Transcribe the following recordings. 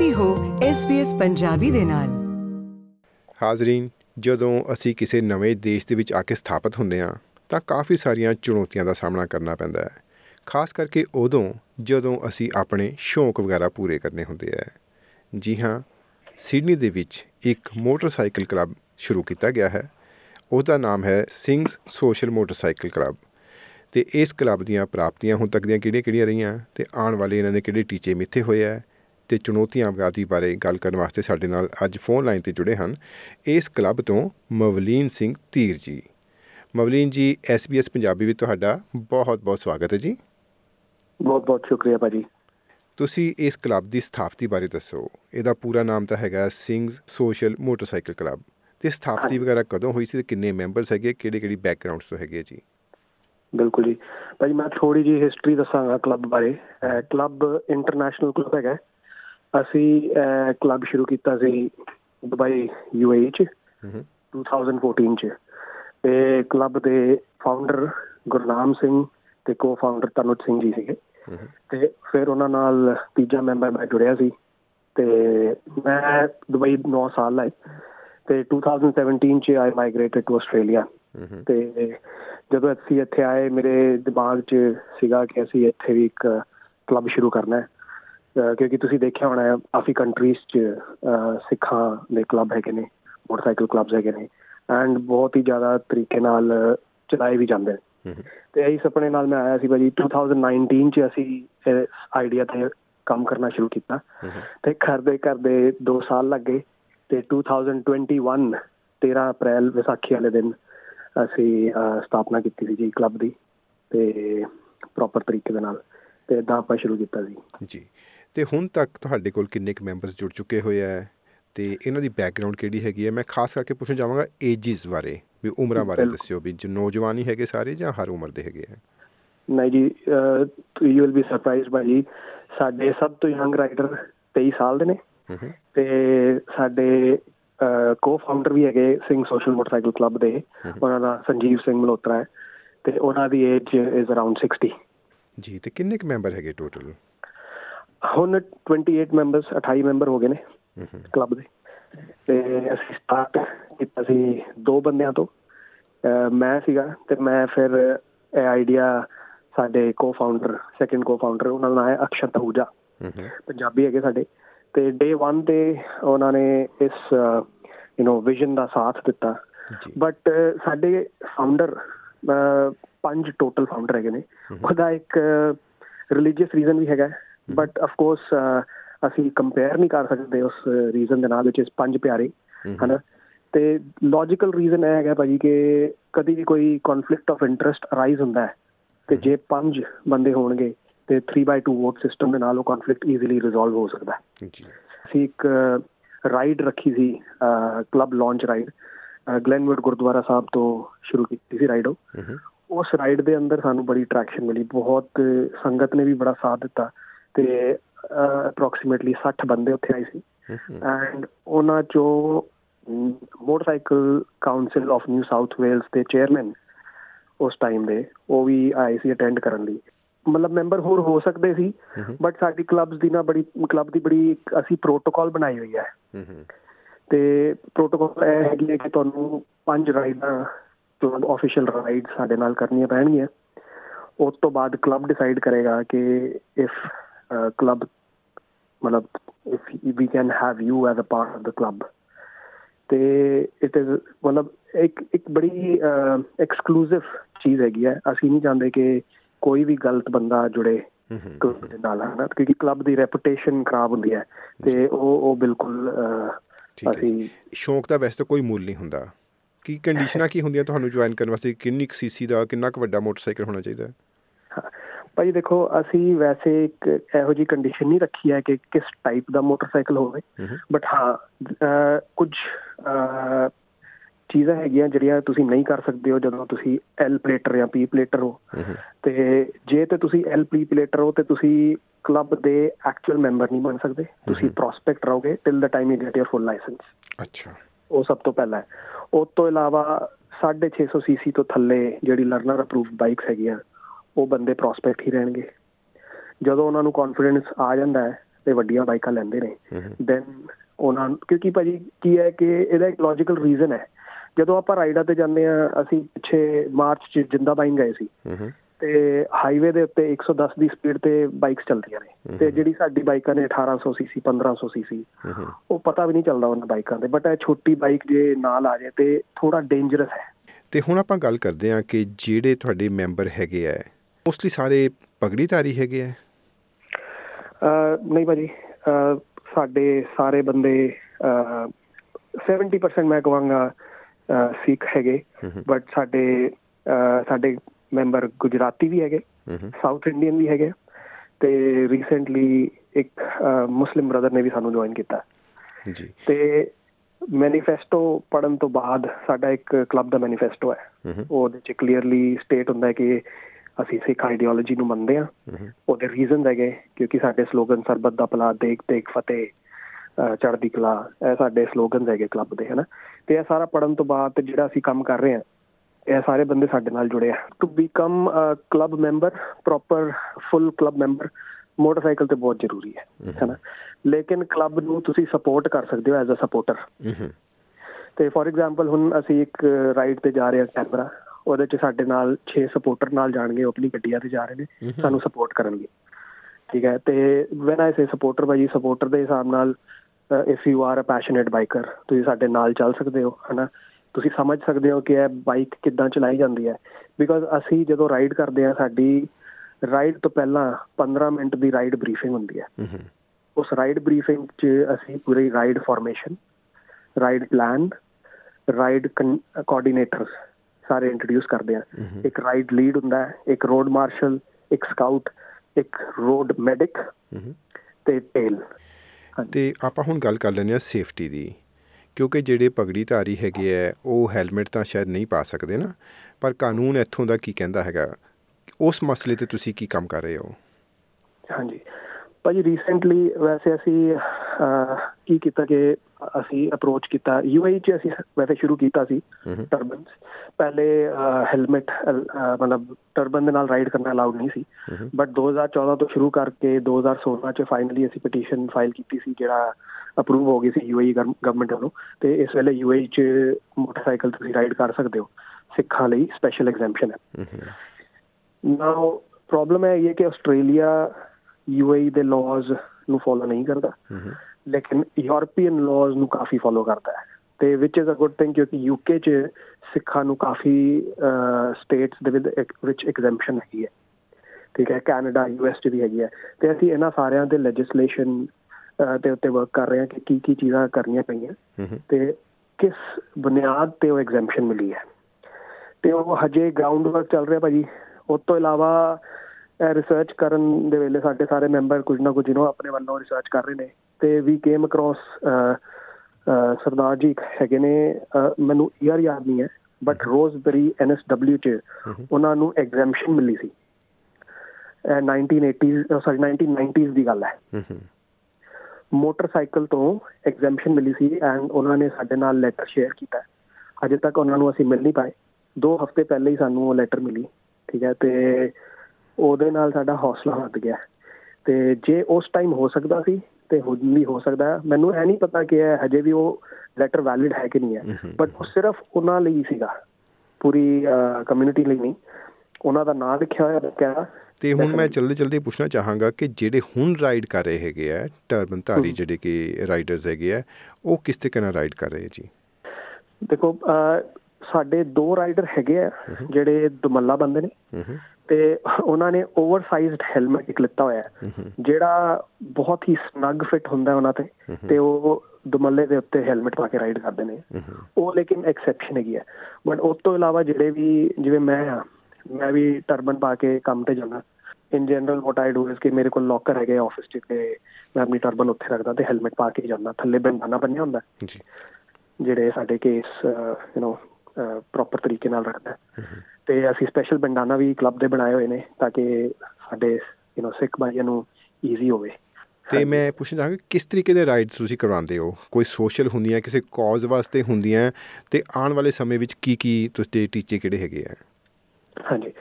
ਤੁਸੀਂ ਹੋ SBS ਪੰਜਾਬੀ ਦੇ ਨਾਲ। ਹਾਜ਼ਰੀਨ, ਜਦੋਂ ਅਸੀਂ ਕਿਸੇ ਨਵੇਂ ਦੇਸ਼ ਦੇ ਵਿੱਚ ਆ ਕੇ ਸਥਾਪਿਤ ਹੁੰਦੇ ਹਾਂ ਤਾਂ ਕਾਫੀ ਸਾਰੀਆਂ ਚੁਣੌਤੀਆਂ ਦਾ ਸਾਹਮਣਾ ਕਰਨਾ ਪੈਂਦਾ ਹੈ, ਖਾਸ ਕਰਕੇ ਉਦੋਂ ਜਦੋਂ ਅਸੀਂ ਆਪਣੇ ਸ਼ੌਂਕ ਵਗੈਰਾ ਪੂਰੇ ਕਰਨੇ ਹੁੰਦੇ ਹੈ। ਜੀ ਹਾਂ, ਸਿਡਨੀ ਦੇ ਵਿੱਚ ਇੱਕ ਮੋਟਰਸਾਈਕਲ ਕਲੱਬ ਸ਼ੁਰੂ ਕੀਤਾ ਗਿਆ ਹੈ। ਉਹਦਾ ਨਾਮ ਹੈ ਸਿੰਘਸ ਸੋਸ਼ਲ ਮੋਟਰਸਾਈਕਲ ਕਲੱਬ। ਅਤੇ ਇਸ ਕਲੱਬ ਦੀਆਂ ਪ੍ਰਾਪਤੀਆਂ ਹੁਣ ਤੱਕ ਦੀਆਂ ਕਿਹੜੀਆਂ-ਕਿਹੜੀਆਂ ਰਹੀਆਂ ਅਤੇ ਆਉਣ ਵਾਲੇ ਇਹਨਾਂ ਦੇ ਕਿਹੜੇ ਟੀਚੇ ਮਿੱਥੇ ਹੋਏ ਹੈ ਅਤੇ ਚੁਣੌਤੀਆਂ ਆਦਿ ਬਾਰੇ ਗੱਲ ਕਰਨ ਵਾਸਤੇ ਸਾਡੇ ਨਾਲ ਅੱਜ ਫੋਨ ਲਾਈਨ 'ਤੇ ਜੁੜੇ ਹਨ ਇਸ ਕਲੱਬ ਤੋਂ ਮਵਲੀਨ ਸਿੰਘ ਧੀਰ ਜੀ। ਮਵਲੀਨ ਜੀ, SBS ਪੰਜਾਬੀ ਵਿੱਚ ਤੁਹਾਡਾ ਬਹੁਤ-ਬਹੁਤ ਸਵਾਗਤ ਹੈ ਜੀ। ਬਹੁਤ-ਬਹੁਤ ਸ਼ੁਕਰੀਆ ਭਾਅ ਜੀ। ਤੁਸੀਂ ਇਸ ਕਲੱਬ ਦੀ ਸਥਾਪਤੀ ਬਾਰੇ ਦੱਸੋ। ਇਹਦਾ ਪੂਰਾ ਨਾਮ ਤਾਂ ਹੈਗਾ ਸਿੰਘਸ ਸੋਸ਼ਲ ਮੋਟਰਸਾਈਕਲ ਕਲੱਬ, ਅਤੇ ਸਥਾਪਤੀ ਵਗੈਰਾ ਕਦੋਂ ਹੋਈ ਸੀ ਅਤੇ ਕਿੰਨੇ ਮੈਂਬਰਸ ਹੈਗੇ, ਕਿਹੜੇ-ਕਿਹੜੀ ਬੈਕਗਰਾਊਂਡਸ ਤੋਂ ਹੈਗੇ ਜੀ? ਬਿਲਕੁਲ ਜੀ ਭਾਅ ਜੀ, ਮੈਂ ਥੋੜ੍ਹੀ ਜਿਹੀ ਹਿਸਟਰੀ ਦੱਸਾਂਗਾ ਕਲੱਬ ਬਾਰੇ। ਕਲੱਬ ਇੰਟਰਨੈਸ਼ਨਲ ਕਲੱਬ ਹੈਗਾ। ਅਸੀਂ ਕਲੱਬ ਸ਼ੁਰੂ ਕੀਤਾ ਸੀ ਦੁਬਈ UAE 'ਚ 2014 'ਚ, ਅਤੇ ਕਲੱਬ ਦੇ ਫਾਊਂਡਰ ਗੁਰਨਾਮ ਸਿੰਘ ਅਤੇ ਕੋ ਫਾਊਂਡਰ ਤਨੁਜ ਸਿੰਘ ਜੀ ਸੀਗੇ, ਅਤੇ ਫਿਰ ਉਹਨਾਂ ਨਾਲ ਤੀਜਾ ਮੈਂਬਰ ਮੈਂ ਜੁੜਿਆ ਸੀ, ਅਤੇ ਮੈਂ ਦੁਬਈ 9 ਸਾਲ ਲਾਏ, ਅਤੇ 2017 'ਚ ਆਈ ਮਾਈਗ੍ਰੇਟਡ ਟੂ ਆਸਟ੍ਰੇਲੀਆ। ਅਤੇ ਜਦੋਂ ਅਸੀਂ ਇੱਥੇ ਆਏ, ਮੇਰੇ ਦਿਮਾਗ 'ਚ ਸੀਗਾ ਕਿ ਅਸੀਂ ਇੱਥੇ ਵੀ ਇੱਕ ਕਲੱਬ ਸ਼ੁਰੂ ਕਰਨਾ, ਕਿਉਂਕਿ ਤੁਸੀਂ ਦੇਖਿਆ ਹੋਣਾ ਕਾਫੀ ਕੰਟਰੀਜ਼ 'ਚ ਸਿੱਖਾਂ ਦੇ ਕਲੱਬ ਹੈਗੇ ਨੇ, ਮੋਟਰਸਾਈਕਲ ਕਲੱਬਸ ਹੈਗੇ ਨੇ, ਐਂਡ ਬਹੁਤ ਹੀ ਜ਼ਿਆਦਾ ਤਰੀਕੇ ਨਾਲ ਚਲਾਏ ਵੀ ਜਾਂਦੇ ਨੇ। ਅਤੇ ਇਹੀ ਸੁਪਨੇ ਨਾਲ ਮੈਂ ਆਇਆ ਸੀ ਭਾਅ ਜੀ। 2019 'ਚ ਅਸੀਂ ਇਸ ਆਈਡੀਆ 'ਤੇ ਕੰਮ ਕਰਨਾ ਸ਼ੁਰੂ ਕੀਤਾ, ਅਤੇ ਕਰਦੇ 2 ਸਾਲ ਲੱਗ ਗਏ, ਅਤੇ 2021 13 ਅਪ੍ਰੈਲ ਵਿਸਾਖੀ ਵਾਲੇ ਦਿਨ ਅਸੀਂ ਸਥਾਪਨਾ ਕੀਤੀ ਸੀ ਜੀ ਕਲੱਬ ਦੀ, ਅਤੇ ਪ੍ਰੋਪਰ ਤਰੀਕੇ ਦੇ ਨਾਲ, ਅਤੇ ਇੱਦਾਂ ਆਪਾਂ ਸ਼ੁਰੂ ਕੀਤਾ ਸੀ ਜੀ। ਅਤੇ ਹੁਣ ਤੱਕ ਤੁਹਾਡੇ ਕੋਲ ਕਿੰਨੇ ਕੁ ਮੈਂਬਰਸ ਜੁੜ ਚੁੱਕੇ ਹੋਏ ਹੈ, ਅਤੇ ਇਹਨਾਂ ਦੀ ਬੈਕਗਰਾਊਂਡ ਕਿਹੜੀ ਹੈਗੀ ਹੈ? ਮੈਂ ਖਾਸ ਕਰਕੇ ਪੁੱਛਣਾ ਚਾਹਾਂਗਾ ਏਜਿਸ ਬਾਰੇ, ਵੀ ਉਮਰਾਂ ਬਾਰੇ ਦੱਸਿਓ, ਵੀ ਨੌਜਵਾਨ ਹੀ ਹੈਗੇ ਸਾਰੇ ਜਾਂ ਹਰ ਉਮਰ ਦੇ ਹੈਗੇ ਹੈ? ਨਹੀਂ ਜੀ, ਯੂ ਵਿਲ ਬੀ ਸਰਪ੍ਰਾਈਜ਼ ਭਾਅ ਜੀ, ਸਾਡੇ ਸਭ ਤੋਂ ਯੰਗ ਰਾਈਡਰ 23 ਸਾਲ ਦੇ ਨੇ, ਅਤੇ ਸਾਡੇ ਕੋ ਫਾਊਂਡਰ ਵੀ ਹੈਗੇ ਸਿੰਘ ਸੋਸ਼ਲ ਮੋਟਰਸਾਈਕਲ ਕਲੱਬ ਦੇ, ਉਹਨਾਂ ਦਾ ਸੰਜੀਵ ਸਿੰਘ ਮਲਹੋਤਰਾ ਹੈ, ਅਤੇ ਉਹਨਾਂ ਦੀ ਏਜ ਇਜ਼ ਅਰਾਊਂਡ 60 ਜੀ। ਅਤੇ ਕਿੰਨੇ ਕੁ ਮੈਂਬਰ ਹੈਗੇ ਟੋਟਲ? ਹੁਣ 28 ਮੈਂਬਰਸ 28 ਮੈਂਬਰ ਹੋ ਗਏ ਨੇ ਕਲੱਬ ਦੇ। ਅਤੇ ਅਸੀਂ ਸਟਾਰਟ ਕੀਤਾ ਸੀ 2 ਬੰਦਿਆਂ ਤੋਂ, ਮੈਂ ਸੀਗਾ, ਅਤੇ ਮੈਂ ਫਿਰ ਇਹ ਆਈਡੀਆ ਸਾਡੇ ਕੋ ਫਾਊਂਡਰ ਸੈਕਿੰਡ ਕੋ ਫਾਊਂਡਰ, ਉਹਨਾਂ ਦਾ ਨਾਂ ਹੈ ਅਕਸ਼ਰ ਤਹੂਜਾ, ਪੰਜਾਬੀ ਹੈਗੇ ਸਾਡੇ, ਅਤੇ Day 1 'ਤੇ ਉਹਨਾਂ ਨੇ ਇਸ ਵਿਜ਼ਨ ਦਾ ਸਾਥ ਦਿੱਤਾ। ਬਟ ਸਾਡੇ ਫਾਊਂਡਰ 5 ਟੋਟਲ ਫਾਊਂਡਰ ਹੈਗੇ ਨੇ, ਉਹਦਾ ਇੱਕ ਰਿਲੀਜੀਅਸ ਰੀਜ਼ਨ ਵੀ ਹੈਗਾ, ਬਟ ਅਫਕੋਰਸ ਅਸੀਂ ਕੰਪੇਅਰ ਨਹੀਂ ਕਰ ਸਕਦੇ ਉਸ ਰੀਜ਼ਨ ਦੇ ਨਾਲ, ਵਿੱਚ 5 ਪਿਆਰੇ ਹੈ ਨਾ। ਅਤੇ ਲੌਜੀਕਲ ਰੀਜ਼ਨ ਇਹ ਹੈਗਾ ਭਾਅ ਜੀ ਕਿ ਕਦੀ ਵੀ ਕੋਈ ਕਨਫਲਿਕਟ ਆਫ ਇੰਟਰਸਟ ਅਰਾਈਜ਼ ਹੁੰਦਾ ਹੈ, ਅਤੇ ਜੇ 5 ਬੰਦੇ ਹੋਣਗੇ ਅਤੇ 3/2 ਵੋਟ ਸਿਸਟਮ ਦੇ ਨਾਲ ਉਹ ਕਨਫਲਿਕਟ ਈਜ਼ੀਲੀ ਰਿਜ਼ੋਲਵ ਹੋ ਸਕਦਾ। ਅਸੀਂ ਇੱਕ ਰਾਈਡ ਰੱਖੀ ਸੀ, club launch ride, Glenwood Gurdwara Sahib ਤੋਂ ਸ਼ੁਰੂ ਕੀਤੀ ਸੀ ਰਾਈਡ। ਉਸ ਰਾਈਡ ਦੇ ਅੰਦਰ ਸਾਨੂੰ ਬੜੀ ਅਟਰੈਕਸ਼ਨ ਮਿਲੀ, ਬਹੁਤ ਸੰਗਤ ਨੇ ਵੀ ਬੜਾ ਸਾਥ ਦਿੱਤਾ, ਅਤੇ ਅਪਰੋਕਸੀਮੇਟਲੀ 60 ਬੰਦੇ ਉੱਥੇ ਆਏ ਸੀ, ਐਂਡ ਉਹਨਾਂ 'ਚੋਂ motorcycle council of New South Wales ਦੇ ਚੇਅਰਮੈਨ ਉਸ ਟਾਈਮ ਦੇ, ਉਹ ਵੀ ਆਏ ਸੀ ਅਟੈਂਡ ਕਰਨ ਲਈ। ਮਤਲਬ ਮੈਂਬਰ ਹੋਰ ਹੋ ਸਕਦੇ ਸੀ, ਬਟ ਸਾਡੀ ਕਲੱਬਸ ਦੀ ਨਾ ਬੜੀ ਕਲੱਬ ਦੀ ਬੜੀ ਅਸੀਂ ਪ੍ਰੋਟੋਕੋਲ ਬਣਾਈ ਹੋਈ ਹੈ, ਅਤੇ ਪ੍ਰੋਟੋਕੋਲ ਇਹ ਹੈਗੀ ਹੈ ਕਿ ਤੁਹਾਨੂੰ 5 ਰਾਈਡਾਂ ਕਲੱਬ ਆਫੀਸ਼ੀਅਲ ਰਾਈਡ ਸਾਡੇ ਨਾਲ ਕਰਨੀਆਂ ਪੈਣਗੀਆਂ। ਉਸ ਤੋਂ ਬਾਅਦ ਕਲੱਬ ਡਿਸਾਈਡ ਕਰੇਗਾ ਕਿ ਇਫ ਕਲੱਬ ਮਤਲਬ if we can have you as a part of the club, ਅਤੇ ਇਟ ਇਜ਼ ਮਤਲਬ ਇੱਕ ਬੜੀ ਐਕਸਕਲੂਸਿਵ ਚੀਜ਼ ਹੈਗੀ ਹੈ। ਅਸੀਂ ਨਹੀਂ ਚਾਹੁੰਦੇ ਕਿ ਕੋਈ ਵੀ ਗਲਤ ਬੰਦਾ ਜੁੜੇ ਕਲੱਬ ਦੇ ਨਾਲ, ਹੈ ਨਾ, ਕਿਉਂਕਿ ਕਲੱਬ ਦੀ ਰੈਪੂਟੇਸ਼ਨ ਖਰਾਬ ਹੁੰਦੀ ਹੈ, ਅਤੇ ਉਹ ਬਿਲਕੁਲ ਅਸੀਂ ਸ਼ੌਂਕ ਦਾ ਵੈਸੇ ਤਾਂ ਕੋਈ ਮੁੱਲ ਨਹੀਂ ਹੁੰਦਾ। ਕੀ ਕੰਡੀਸ਼ਨਾਂ ਕੀ ਹੁੰਦੀਆਂ ਤੁਹਾਨੂੰ ਜੁਆਇਨ ਕਰਨ ਵਾਸਤੇ? ਕਿੰਨੀ ਕੁ ਸੀਸੀ ਦਾ, ਕਿੰਨਾ ਕੁ ਵੱਡਾ ਮੋਟਰਸਾਈਕਲ ਹੋਣਾ ਚਾਹੀਦਾ? ਭਾਅ ਜੀ ਦੇਖੋ, ਅਸੀਂ ਵੈਸੇ ਇੱਕ ਇਹੋ ਜਿਹੀ ਕੰਡੀਸ਼ਨ ਨਹੀਂ ਰੱਖੀ ਹੈ ਕਿ ਕਿਸ ਟਾਈਪ ਦਾ ਮੋਟਰਸਾਈਕਲ ਹੋਵੇ, ਬਟ ਹਾਂ ਕੁਝ ਚੀਜ਼ਾਂ ਹੈਗੀਆਂ ਜਿਹੜੀਆਂ ਤੁਸੀਂ ਨਹੀਂ ਕਰ ਸਕਦੇ ਹੋ ਜਦੋਂ ਤੁਸੀਂ ਐਲ ਪਲੇਟਰ ਜਾਂ ਪੀ ਪਲੇਟਰ ਹੋ। ਅਤੇ ਜੇ ਤਾਂ ਤੁਸੀਂ ਐਲ ਪੀ ਪਲੇਟਰ ਹੋ, ਤਾਂ ਤੁਸੀਂ ਕਲੱਬ ਦੇ ਐਕਚੁਅਲ ਮੈਂਬਰ ਨਹੀਂ ਬਣ ਸਕਦੇ, ਤੁਸੀਂ ਪ੍ਰੋਸਪੈਕਟ ਰਹੋਗੇ till the time you get your full licence. ਅੱਛਾ, ਉਹ ਸਭ ਤੋਂ ਪਹਿਲਾਂ। ਉਸ ਤੋਂ ਇਲਾਵਾ 650 ਸੀਸੀ ਤੋਂ ਥੱਲੇ ਜਿਹੜੀ ਲਰਨਰ ਅਪਰੂਵਡ ਬਾਈਕਸ ਹੈਗੀਆਂ, ਉਹ ਬੰਦੇ ਪ੍ਰੋਸਪੈਕਟ ਹੀ ਰਹਿਣਗੇ। ਜਦੋਂ ਉਹਨਾਂ ਨੂੰ ਕੌਨਫੀਡੈਂਸ ਆ ਜਾਂਦਾ ਹੈ, ਤੇ ਵੱਡੀਆਂ ਬਾਈਕਾਂ ਲੈਂਦੇ ਨੇ, ਦੈਨ ਉਹਨਾਂ ਕਿਉਂਕਿ ਭਾਜੀ ਕੀ ਹੈ ਕਿ ਇਹਦਾ ਇੱਕ ਲੌਜੀਕਲ ਰੀਜ਼ਨ ਹੈ। ਜਦੋਂ ਆਪਾਂ ਰਾਈਡਾਂ ਤੇ ਜਾਂਦੇ ਹਾਂ, ਅਸੀਂ ਪਿੱਛੇ ਮਾਰਚ 'ਚ ਜਿੰਦਾ ਬਾਈਨ ਗਏ ਸੀ ਤੇ ਹਾਈਵੇ ਦੇ ਉੱਤੇ 110 ਦੀ ਸਪੀਡ ਤੇ ਬਾਈਕਸ ਚੱਲਦੀਆਂ ਨੇ ਤੇ ਜਿਹੜੀ ਸਾਡੀ ਬਾਈਕਾਂ ਨੇ 1800 ਸੀਸੀ 1500 ਸੀਸੀ ਉਹ ਪਤਾ ਵੀ ਨਹੀਂ ਚੱਲਦਾ ਉਹਨਾਂ ਬਾਈਕਾਂ ਦੇ, ਬਟ ਇਹ ਛੋਟੀ ਬਾਈਕ ਜੇ ਨਾਲ ਆ ਜਾਏ ਤੇ ਥੋੜਾ ਡੇਂਜਰਸ ਹੈ। ਤੇ ਹੁਣ ਆਪਾਂ ਗੱਲ ਕਰਦੇ ਹਾਂ ਕਿ ਜਿਹੜੇ ਤੁਹਾਡੇ ਮੈਂਬਰ ਹੈਗੇ ਆ ਮੋਸਟਲੀ ਸਾਰੇ ਪਗੜੀਧਾਰੀ ਹੈਗੇ ਆ? ਨਹੀਂ ਭਾਜੀ, ਸਾਡੇ ਸਾਰੇ ਬੰਦੇ 70% ਮੈਂ ਕਹਾਂਗਾ ਸਿੱਖ ਹੈਗੇ, ਬਟ ਸਾਡੇ ਮੈਂਬਰ ਗੁਜਰਾਤੀ ਵੀ ਹੈਗੇ, ਸਾਊਥ ਇੰਡੀਅਨ ਵੀ ਹੈਗੇ ਤੇ ਰੀਸੈਂਟਲੀ ਇੱਕ ਮੁਸਲਿਮ ਬ੍ਰਦਰ ਨੇ ਵੀ ਸਾਨੂੰ ਜੁਆਇਨ ਕੀਤਾ ਜੀ। ਤੇ ਮੈਨੀਫੈਸਟੋ ਪੜ੍ਹਨ ਤੋਂ ਬਾਅਦ ਸਾਡਾ ਇੱਕ ਕਲੱਬ ਦਾ ਮੈਨੀਫੈਸਟੋ ਹੈ, ਉਹਦੇ 'ਚ ਕਲੀਅਰਲੀ ਸਟੇਟ ਹੁੰਦਾ ਕਿ ਅਸੀਂ ਸਿੱਖ ਆਈਡੀਓਲੋਜੀ ਨੂੰ ਮੰਨਦੇ ਹਾਂ। ਉਹਦੇ ਰੀਜ਼ਨ ਹੈਗੇ ਕਿਉਂਕਿ ਸਾਡੇ ਸਲੋਗਨ ਸਰਬਤ ਦਾ ਭਲਾ, ਦੇਖ ਦੇਖ ਫਤਿਹ, ਚੜ੍ਹਦੀ ਕਲਾ, ਇਹ ਸਾਡੇ ਸਲੋਗਨਸ ਹੈਗੇ ਕਲੱਬ ਦੇ, ਹੈ ਨਾ। ਅਤੇ ਇਹ ਸਾਰਾ ਪੜ੍ਹਨ ਤੋਂ ਬਾਅਦ ਜਿਹੜਾ ਅਸੀਂ ਕੰਮ ਕਰ ਰਹੇ ਹਾਂ, ਇਹ ਸਾਰੇ ਬੰਦੇ ਸਾਡੇ ਨਾਲ ਜੁੜੇ ਆ to become club member, proper full club member. Motorcycle ਤਾਂ ਬਹੁਤ ਜ਼ਰੂਰੀ ਹੈ, ਹੈ ਨਾ, ਲੇਕਿਨ ਕਲੱਬ ਨੂੰ ਤੁਸੀਂ ਸਪੋਰਟ ਕਰ ਸਕਦੇ ਹੋ ਐਜ਼ ਅ ਸਪੋਰਟਰ। ਅਤੇ ਫੋਰ ਐਗਜ਼ਾਮਪਲ ਹੁਣ ਅਸੀਂ ਇੱਕ ਰਾਈਡ 'ਤੇ ਜਾ ਰਹੇ ਹਾਂ ਕੈਨਬਰਾ, ਉਹਦੇ 'ਚ ਸਾਡੇ ਨਾਲ 6 ਸਪੋਰਟਰ ਨਾਲ ਜਾਣਗੇ, ਆਪਣੀ ਗੱਡੀਆਂ 'ਤੇ ਜਾ ਰਹੇ ਨੇ, ਸਾਨੂੰ ਸਪੋਰਟ ਕਰਨਗੇ, ਠੀਕ ਹੈ। ਅਤੇ ਵੈਨ ਆਈ ਸੇ ਸਪੋਰਟਰ ਭਾਜੀ, ਸਪੋਰਟਰ ਦੇ ਹਿਸਾਬ ਨਾਲ if you are a passionate biker, ਤੁਸੀਂ ਸਾਡੇ ਨਾਲ ਚੱਲ ਸਕਦੇ ਹੋ, ਹੈ ਨਾ। ਤੁਸੀਂ ਸਮਝ ਸਕਦੇ ਹੋ ਕਿ ਇਹ ਬਾਈਕ ਕਿੱਦਾਂ ਚਲਾਈ ਜਾਂਦੀ ਹੈ, ਬਿਕੋਜ਼ ਅਸੀਂ ਜਦੋਂ ਰਾਈਡ ਕਰਦੇ ਹਾਂ, ਸਾਡੀ ਰਾਈਡ ਤੋਂ ਪਹਿਲਾਂ 15 ਮਿੰਟ ਦੀ ਰਾਈਡ ਬਰੀਫਿੰਗ ਹੁੰਦੀ ਹੈ। ਉਸ ਰਾਈਡ ਬਰੀਫਿੰਗ 'ਚ ਅਸੀਂ ਪੂਰੀ ride formation, ride plan, ride coordinator ਸਾਰੇ ਇੰਟਰੋਡਿਊਸ ਕਰਦੇ ਹਾਂ। ਇੱਕ ਰਾਈਡ ਲੀਡ ਹੁੰਦਾ, ਇੱਕ ਰੋਡ ਮਾਰਸ਼ਲ, ਇੱਕ ਸਕਾਊਟ, ਇੱਕ ਰੋਡ ਮੈਡਿਕ ਤੇ ਟੇਲ। ਤੇ ਆਪਾਂ ਹੁਣ ਗੱਲ ਕਰ ਲੈਂਦੇ ਹਾਂ ਸੇਫਟੀ ਦੀ, ਕਿਉਂਕਿ ਜਿਹੜੇ ਪਗੜੀਧਾਰੀ ਹੈਗੇ ਹੈ ਉਹ ਹੈਲਮਟ ਤਾਂ ਸ਼ਾਇਦ ਨਹੀਂ ਪਾ ਸਕਦੇ ਨਾ, ਪਰ ਕਾਨੂੰਨ ਇੱਥੋਂ ਦਾ ਕੀ ਕਹਿੰਦਾ ਹੈਗਾ, ਉਸ ਮਸਲੇ 'ਤੇ ਤੁਸੀਂ ਕੀ ਕੰਮ ਕਰ ਰਹੇ ਹੋ? ਹਾਂਜੀ ਭਾਜੀ, ਰੀਸੈਂਟਲੀ ਵੈਸੇ ਅਸੀਂ ਕੀ ਕੀਤਾ ਕਿ ਅਸੀਂ ਅਪਰੋਚ ਕੀਤਾ UAE 'ਚ, ਅਸੀਂ ਵੈਸੇ ਸ਼ੁਰੂ ਕੀਤਾ ਸੀ ਟਰਬਨਸ ਪਹਿਲੇ, ਹੈਲਮਟ ਮਤਲਬ ਟਰਬਨ ਦੇ ਨਾਲ ਰਾਈਡ ਕਰਨਾ ਅਲਾਊਡ ਨਹੀਂ ਸੀ, ਬਟ 2014 ਤੋਂ ਸ਼ੁਰੂ ਕਰਕੇ 2016 'ਚ ਫਾਈਨਲੀ ਅਸੀਂ ਪਟੀਸ਼ਨ ਫਾਈਲ ਕੀਤੀ ਸੀ, ਜਿਹੜਾ ਅਪਰੂਵ ਹੋ ਗਈ ਸੀ UAE ਗਵਰਨਮੈਂਟ ਵੱਲੋਂ। ਅਤੇ ਇਸ ਵੇਲੇ UAE 'ਚ ਮੋਟਰਸਾਈਕਲ ਤੁਸੀਂ ਰਾਈਡ ਕਰ ਸਕਦੇ ਹੋ, ਸਿੱਖਾਂ ਲਈ ਸਪੈਸ਼ਲ ਐਗਜ਼ੈਂਪਸ਼ਨ ਹੈ ਨਾ। ਪ੍ਰੋਬਲਮ ਇਹ ਹੈ ਕਿ ਆਸਟ੍ਰੇਲੀਆ UAE ਦੇ ਲਾਜ਼ ਨੂੰ ਫੋਲੋ ਨਹੀਂ ਕਰਦਾ, ਲੇਕਿਨ ਯੂਰਪੀਅਨ ਲਾਜ਼ ਨੂੰ ਕਾਫੀ ਫੋਲੋ ਕਰਦਾ ਹੈ, ਅਤੇ which is a good thing, ਕਿਉਂਕਿ UK 'ਚ ਸਿੱਖਾਂ ਨੂੰ ਕਾਫੀ ਸਟੇਟਸ ਦੇ ਵਿੱਚ ਐਗਜ਼ੈਂਪਸ਼ਨ ਹੈਗੀ ਹੈ, ਠੀਕ ਹੈ। ਕੈਨੇਡਾ US 'ਚ ਵੀ ਹੈਗੀ ਹੈ। ਅਤੇ ਅਸੀਂ ਇਹਨਾਂ ਸਾਰਿਆਂ ਦੇ ਲੈਜਿਸਲੇਸ਼ਨ ਦੇ ਉੱਤੇ ਵਰਕ ਕਰ ਰਹੇ ਹਾਂ ਕਿ ਕੀ ਕੀ ਚੀਜ਼ਾਂ ਕਰਨੀਆਂ ਪਈਆਂ ਅਤੇ ਕਿਸ ਬੁਨਿਆਦ 'ਤੇ ਉਹ ਐਗਜ਼ੈਂਪਸ਼ਨ ਮਿਲੀ ਹੈ, ਅਤੇ ਉਹ ਹਜੇ ਗਰਾਊਂਡ ਵਰਕ ਚੱਲ ਰਿਹਾ ਭਾਜੀ। ਉਸ ਤੋਂ ਇਲਾਵਾ ਰਿਸਰਚ ਕਰਨ ਦੇ ਵੇਲੇ ਸਾਡੇ ਸਾਰੇ ਮੈਂਬਰ ਕੁਝ ਨਾ ਕੁਝ ਆਪਣੇ ਵੱਲੋਂ ਰਿਸਰਚ ਕਰ ਰਹੇ ਨੇ, ਅਤੇ ਵੀ ਕੇਮ ਅਕਰੋਸ ਸਰਦਾਰ ਜੀ ਹੈਗੇ ਨੇ, ਮੈਨੂੰ ਈਅਰ ਯਾਦ ਨਹੀਂ ਹੈ, ਬਟ ਰੋਜ਼ਬਰੀ NSW 'ਚ ਉਹਨਾਂ ਨੂੰ ਐਗਜ਼ੈਂਪਸ਼ਨ ਮਿਲੀ ਸੀ, 1990s ਦੀ ਗੱਲ ਹੈ। ਮੋਟਰਸਾਈਕਲ ਤੋਂ ਐਗਜ਼ੈਂਪਸ਼ਨ ਮਿਲੀ ਸੀ ਐਂਡ ਉਹਨਾਂ ਨੇ ਸਾਡੇ ਨਾਲ ਲੈਟਰ ਸ਼ੇਅਰ ਕੀਤਾ, ਅਜੇ ਤੱਕ ਉਹਨਾਂ ਨੂੰ ਅਸੀਂ ਮਿਲ ਨਹੀਂ ਪਾਏ, 2 ਹਫ਼ਤੇ ਪਹਿਲੇ ਹੀ ਸਾਨੂੰ ਉਹ ਲੈਟਰ ਮਿਲੀ, ਠੀਕ ਹੈ। ਅਤੇ ਉਹਦੇ ਨਾਲ ਸਾਡਾ ਹੌਸਲਾ ਵੱਧ ਗਿਆ, ਅਤੇ ਜੇ ਉਸ ਟਾਈਮ ਹੋ ਸਕਦਾ ਸੀ ਅਤੇ ਹੁਣ ਵੀ ਹੋ ਸਕਦਾ। ਮੈਨੂੰ ਇਹ ਨਹੀਂ ਪਤਾ ਕਿ ਇਹ ਹਜੇ ਵੀ ਉਹ ਲੈਟਰ ਵੈਲਿਡ ਹੈ ਕਿ ਨਹੀਂ ਹੈ, ਬਟ ਉਹ ਸਿਰਫ ਉਹਨਾਂ ਲਈ ਸੀਗਾ, ਪੂਰੀ ਕਮਿਊਨਿਟੀ ਲਈ ਨਹੀਂ। ਉਹਨਾਂ ਦਾ ਨਾਂ ਲਿਖਿਆ ਹੋਇਆ ਰੱਖਿਆ। ਅਤੇ ਹੁਣ ਮੈਂ ਜਲਦੀ ਜਲਦੀ ਪੁੱਛਣਾ ਚਾਹਾਂਗਾ ਕਿ ਜਿਹੜੇ ਹੁਣ ਰਾਈਡ ਕਰ ਰਹੇ ਹੈਗੇ ਹੈ ਟਰਬਨਧਾਰੀ, ਜਿਹੜੇ ਕਿ ਰਾਈਡਰਸ ਹੈਗੇ ਹੈ, ਉਹ ਕਿਸ ਤਰੀਕੇ ਨਾਲ ਰਾਈਡ ਕਰ ਰਹੇ ਜੀ? ਦੇਖੋ, ਸਾਡੇ 2 ਰਾਈਡਰ ਹੈਗੇ ਆ ਜਿਹੜੇ ਦੁਮੱਲਾ ਬੰਦੇ ਨੇ, ਅਤੇ ਉਹਨਾਂ ਨੇ ਓਵਰ ਸਾਈਜ਼ਡ ਹੈਲਮਟ ਇੱਕ ਲਿੱਤਾ ਹੋਇਆ, ਜਿਹੜਾ ਬਹੁਤ ਹੀ ਸਨੱਗ ਫਿੱਟ ਹੁੰਦਾ ਉਹਨਾਂ 'ਤੇ, ਅਤੇ ਉਹ ਦੁਮੱਲੇ ਦੇ ਉੱਤੇ ਹੈਲਮਟ ਪਾ ਕੇ ਰਾਈਡ ਕਰਦੇ ਨੇ। ਉਹ ਲੇਕਿਨ ਐਕਸੈਪਸ਼ਨ ਹੈਗੀ ਹੈ, ਬਟ ਉਸ ਤੋਂ ਇਲਾਵਾ ਜਿਹੜੇ ਵੀ, ਜਿਵੇਂ ਮੈਂ ਹਾਂ, ਮੈਂ ਵੀ ਟਰਬਨ ਪਾ ਕੇ ਕੰਮ 'ਤੇ ਜਾਂਦਾ। In general what I do is ਕਿ ਮੇਰੇ ਕੋਲ ਲੋਕਰ ਹੈਗੇ ਆਫਿਸ 'ਚ, ਅਤੇ ਮੈਂ ਆਪਣੀ ਟਰਬਨ ਉੱਥੇ ਰੱਖਦਾ ਅਤੇ ਹੈਲਮਟ ਪਾ ਕੇ ਜਾਂਦਾ, ਥੱਲੇ ਬੰਦਾਨਾ ਬੰਨਿਆ ਹੁੰਦਾ ਜਿਹੜੇ ਸਾਡੇ ਕੇਸ ਪ੍ਰੋਪਰ ਤਰੀਕੇ ਨਾਲ ਰੱਖਦਾ। ਅਤੇ ਅਸੀਂ ਸਪੈਸ਼ਲ ਬੰਡਾਨਾ ਵੀ ਕਲੱਬ ਦੇ ਬਣਾਏ ਹੋਏ ਨੇ ਤਾਂ ਕਿ ਸਾਡੇ ਸਿੱਖ ਭਾਈਆਂ ਨੂੰ ਈਜ਼ੀ ਹੋਵੇ। ਅਤੇ ਮੈਂ ਪੁੱਛਣਾ ਚਾਹਾਂਗਾ, ਕਿਸ ਤਰੀਕੇ ਦੇ ਰਾਈਡਸ ਤੁਸੀਂ ਕਰਵਾਉਂਦੇ ਹੋ? ਕੋਈ ਸੋਸ਼ਲ ਹੁੰਦੀਆਂ, ਕਿਸੇ ਕਾਜ਼ ਵਾਸਤੇ ਹੁੰਦੀਆਂ, ਅਤੇ ਆਉਣ ਵਾਲੇ ਸਮੇਂ ਵਿੱਚ ਕੀ ਕੀ ਤੁਸੀਂ ਟੀਚੇ ਕਿਹੜੇ ਹੈਗੇ ਆ? ਹਾਂਜੀ,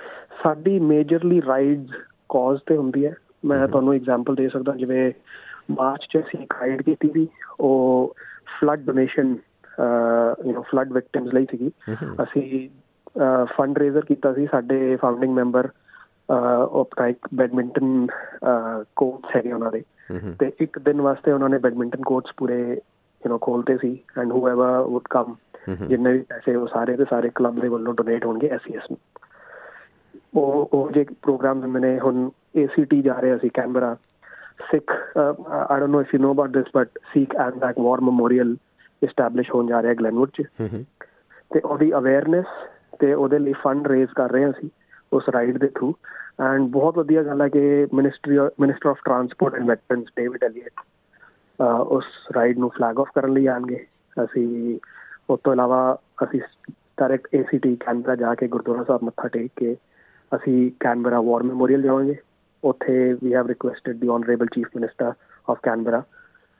ਸਾਡੀ ਮੇਜਰਲੀ ਰਾਈਡਸ ਕਾਜ਼ 'ਤੇ ਹੁੰਦੀ ਹੈ। ਮੈਂ ਤੁਹਾਨੂੰ ਐਗਜ਼ਾਮਪਲ ਦੇ ਸਕਦਾ, ਜਿਵੇਂ ਮਾਰਚ 'ਚ ਅਸੀਂ ਇੱਕ ਰਾਈਡ ਕੀਤੀ ਵੀ, ਉਹ ਫਲੱਡ ਡੋਨੇਸ਼ਨ ਫਲੱਡ ਵਿਕਟਿਮਸ ਲਈ ਸੀਗੀ। ਅਸੀਂ ਫੰਡ ਰੇਜ਼ਰ ਕੀਤਾ ਸੀ। ਸਾਡੇ ਫਾਊਂਡਿੰਗ ਮੈਂਬਰ ਆਪਣਾ ਇੱਕ ਬੈਡਮਿੰਟਨ ਕੋਚ ਹੈਗੇ ਉਹਨਾਂ ਦੇ, ਤੇ ਇੱਕ ਦਿਨ ਵਾਸਤੇ ਉਹਨਾਂ ਨੇ ਬੈਡਮਿੰਟਨ ਕੋਰਟਸ ਪੂਰੇ ਖੋਲ੍ਹਤੇ ਸੀ ਐਂਡ ਹੂਐਵਰ ਵੁੱਡ ਕਮ, ਜਿੰਨੇ ਵੀ ਪੈਸੇ ਉਹ ਸਾਰੇ ਦੇ ਸਾਰੇ ਕਲੱਬ ਦੇ ਵੱਲੋਂ ਡੋਨੇਟ ਹੋਣਗੇ SES ਨੂੰ। ਉਹ ਜੇ ਪ੍ਰੋਗਰਾਮ ਮੈਨੇ ਹੁਣ ACT ਜਾ ਰਹੇ ਅਸੀਂ Canberra, Sikh I don't know if you know about this but Sikh and that war memorial establish ਹੋਣ ਜਾ ਰਿਹਾ ਗਲੈਨਵੁੱਡ 'ਚ, ਅਤੇ ਉਹਦੀ ਅਵੇਅਰਨੈਸ ਅਤੇ ਉਹਦੇ ਲਈ ਫੰਡ ਰੇਜ਼ ਕਰ ਰਹੇ ਹਾਂ ਅਸੀਂ ਉਸ ਰਾਈਡ ਦੇ ਥਰੂ। ਐਂਡ ਬਹੁਤ ਵਧੀਆ ਗੱਲ ਹੈ ਕਿ minister of transport and veterans David Elliott ਉਸ ਰਾਈਡ ਨੂੰ ਫਲੈਗ ਆਫ ਕਰਨ ਲਈ ਆਉਣਗੇ। ਅਸੀਂ ਉਸ ਤੋਂ ਇਲਾਵਾ ਅਸੀਂ ਡਾਇਰੈਕਟ ACT ਕੈਨਬਰਾ ਜਾ ਕੇ ਗੁਰਦੁਆਰਾ ਸਾਹਿਬ ਮੱਥਾ ਟੇਕ ਕੇ ਅਸੀਂ ਕੈਨਬਰਾ ਵਾਰ ਮੈਮੋਰੀਅਲ ਜਾਵਾਂਗੇ। ਉੱਥੇ we have requested the honourable chief minister of Canberra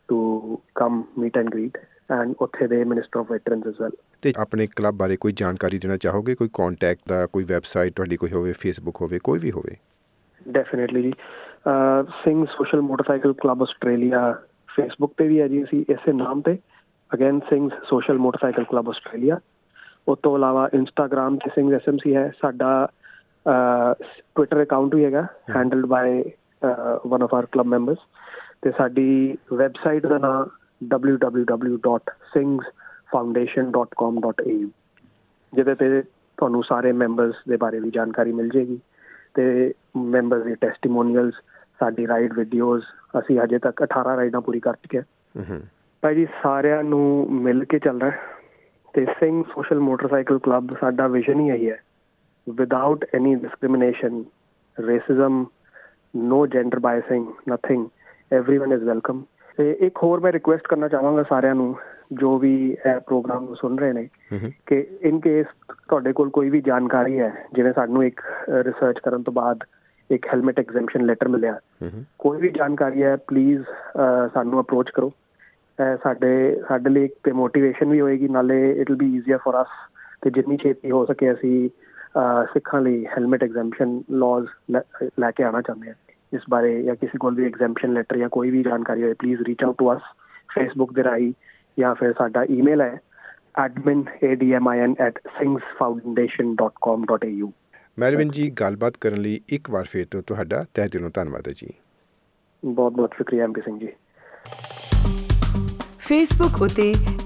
to come meet and greet and ਉੱਥੇ ਦੇ minister of veterans as well. ਅਤੇ ਆਪਣੇ ਕਲੱਬ ਬਾਰੇ ਕੋਈ ਜਾਣਕਾਰੀ ਦੇਣਾ ਚਾਹੋਗੇ? ਕੋਈ ਕੰਟੈਕਟ ਦਾ, ਕੋਈ ਵੈਬਸਾਈਟ ਤੁਹਾਡੀ ਕੋਈ ਹੋਵੇ, ਫੇਸਬੁੱਕ ਹੋਵੇ, ਕੋਈ ਵੀ ਹੋਵੇ? ਡੈਫੀਨੇਟਲੀ ਜੀ, Singh social motorcycle club Australia Facebook 'ਤੇ ਵੀ ਹੈ ਜੀ। ਅਸੀਂ ਇਸੇ ਨਾਮ 'ਤੇ again Singh social motorcycle club Australia. ਉਸ ਤੋਂ ਇਲਾਵਾ ਇੰਸਟਾਗ੍ਰਾਮ 'ਤੇ ਸਿੰਘ SMC ਹੈ ਸਾਡਾ। ਟਵਿੱਟਰ ਅਕਾਊਂਟ ਵੀ ਹੈਗਾ handled by one of our club members. ਅਤੇ ਸਾਡੀ ਵੈਬਸਾਈਟ ਦਾ ਨਾਂ www.singsfoundation.com.au, ਜਿਹਦੇ 'ਤੇ ਤੁਹਾਨੂੰ ਸਾਰੇ ਮੈਂਬਰਸ ਦੇ ਬਾਰੇ ਵੀ ਜਾਣਕਾਰੀ ਮਿਲ ਜਾਏਗੀ ਅਤੇ ਮੈਂਬਰਸ ਦੇ ਟੈਸਟੀਮੋਨੀਅਲਸ, ਸਾਡੀ ਰਾਈਡ ਵੀਡੀਓਜ਼। ਅਸੀਂ ਅਜੇ ਤੱਕ 18 ਰਾਈਡਾਂ ਪੂਰੀ ਕਰ ਚੁੱਕੇ ਹਾਂ ਭਾਈ ਜੀ। ਸਾਰਿਆਂ ਨੂੰ ਮਿਲ ਕੇ ਚੱਲਣਾ ਅਤੇ ਸਿੰਘ ਸੋਸ਼ਲ ਮੋਟਰਸਾਈਕਲ ਕਲੱਬ ਸਾਡਾ ਵਿਜ਼ਨ ਹੀ ਇਹੀ ਹੈ, without any discrimination, racism, no gender biasing, nothing. Everyone is welcome. ਇੱਕ ਹੋਰ ਮੈਂ ਰਿਕੁਐਸਟ ਕਰਨਾ ਚਾਹਾਂਗਾ ਸਾਰਿਆਂ ਨੂੰ ਜੋ ਵੀ ਇਹ ਪ੍ਰੋਗਰਾਮ ਨੂੰ ਸੁਣ ਰਹੇ ਨੇ ਕਿ ਇਨ ਕੇਸ ਤੁਹਾਡੇ ਕੋਲ ਕੋਈ ਵੀ ਜਾਣਕਾਰੀ ਹੈ, ਜਿਵੇਂ ਸਾਨੂੰ ਇੱਕ ਰਿਸਰਚ ਕਰਨ ਤੋਂ ਬਾਅਦ ਇੱਕ ਹੈਲਮਟ ਐਗਜ਼ੈਂਪਸ਼ਨ ਲੈਟਰ ਮਿਲਿਆ, ਕੋਈ ਵੀ ਜਾਣਕਾਰੀ ਹੈ ਪਲੀਜ਼ ਸਾਨੂੰ ਅਪਰੋਚ ਕਰੋ। ਸਾਡੇ ਲਈ ਇੱਕ ਮੋਟੀਵੇਸ਼ਨ ਵੀ ਹੋਏਗੀ, ਨਾਲੇ it will be easier for us ਅਤੇ ਜਿੰਨੀ ਛੇਤੀ ਹੋ ਸਕੇ ਅਸੀਂ ਸਿੱਖਾਂ ਲਈ ਹੈਲਮਟ ਐਗਜ਼ੈਂਪਸ਼ਨ ਲਾਜ਼ ਲੈ ਕੇ ਆਉਣਾ ਚਾਹੁੰਦੇ ਹਾਂ। ਇਸ ਬਾਰੇ ਜਾਂ ਕਿਸੇ ਕੋਲ ਵੀ ਐਗਜ਼ੈਂਪਸ਼ਨ ਲੈਟਰ ਜਾਂ ਕੋਈ ਵੀ ਜਾਣਕਾਰੀ ਹੋਏ please reach out to us Facebook ਦੇ ਰਾਹੀਂ ਜਾਂ ਫਿਰ ਸਾਡਾ ਈਮੇਲ ਹੈ admin@singsfoundation.com.au। ਮੈਰਵਿਨ ਜੀ, ਗੱਲਬਾਤ ਕਰਨ ਲਈ ਇੱਕ ਵਾਰ ਫਿਰ ਤੋਂ ਤੁਹਾਡਾ ਤਹਿ ਦਿਲੋਂ ਧੰਨਵਾਦ ਹੈ ਜੀ। ਬਹੁਤ ਬਹੁਤ ਸ਼ੁਕਰੀਆ MP ਸਿੰਘ ਜੀ। ਫੇਸਬੁੱਕ ਉਤੇ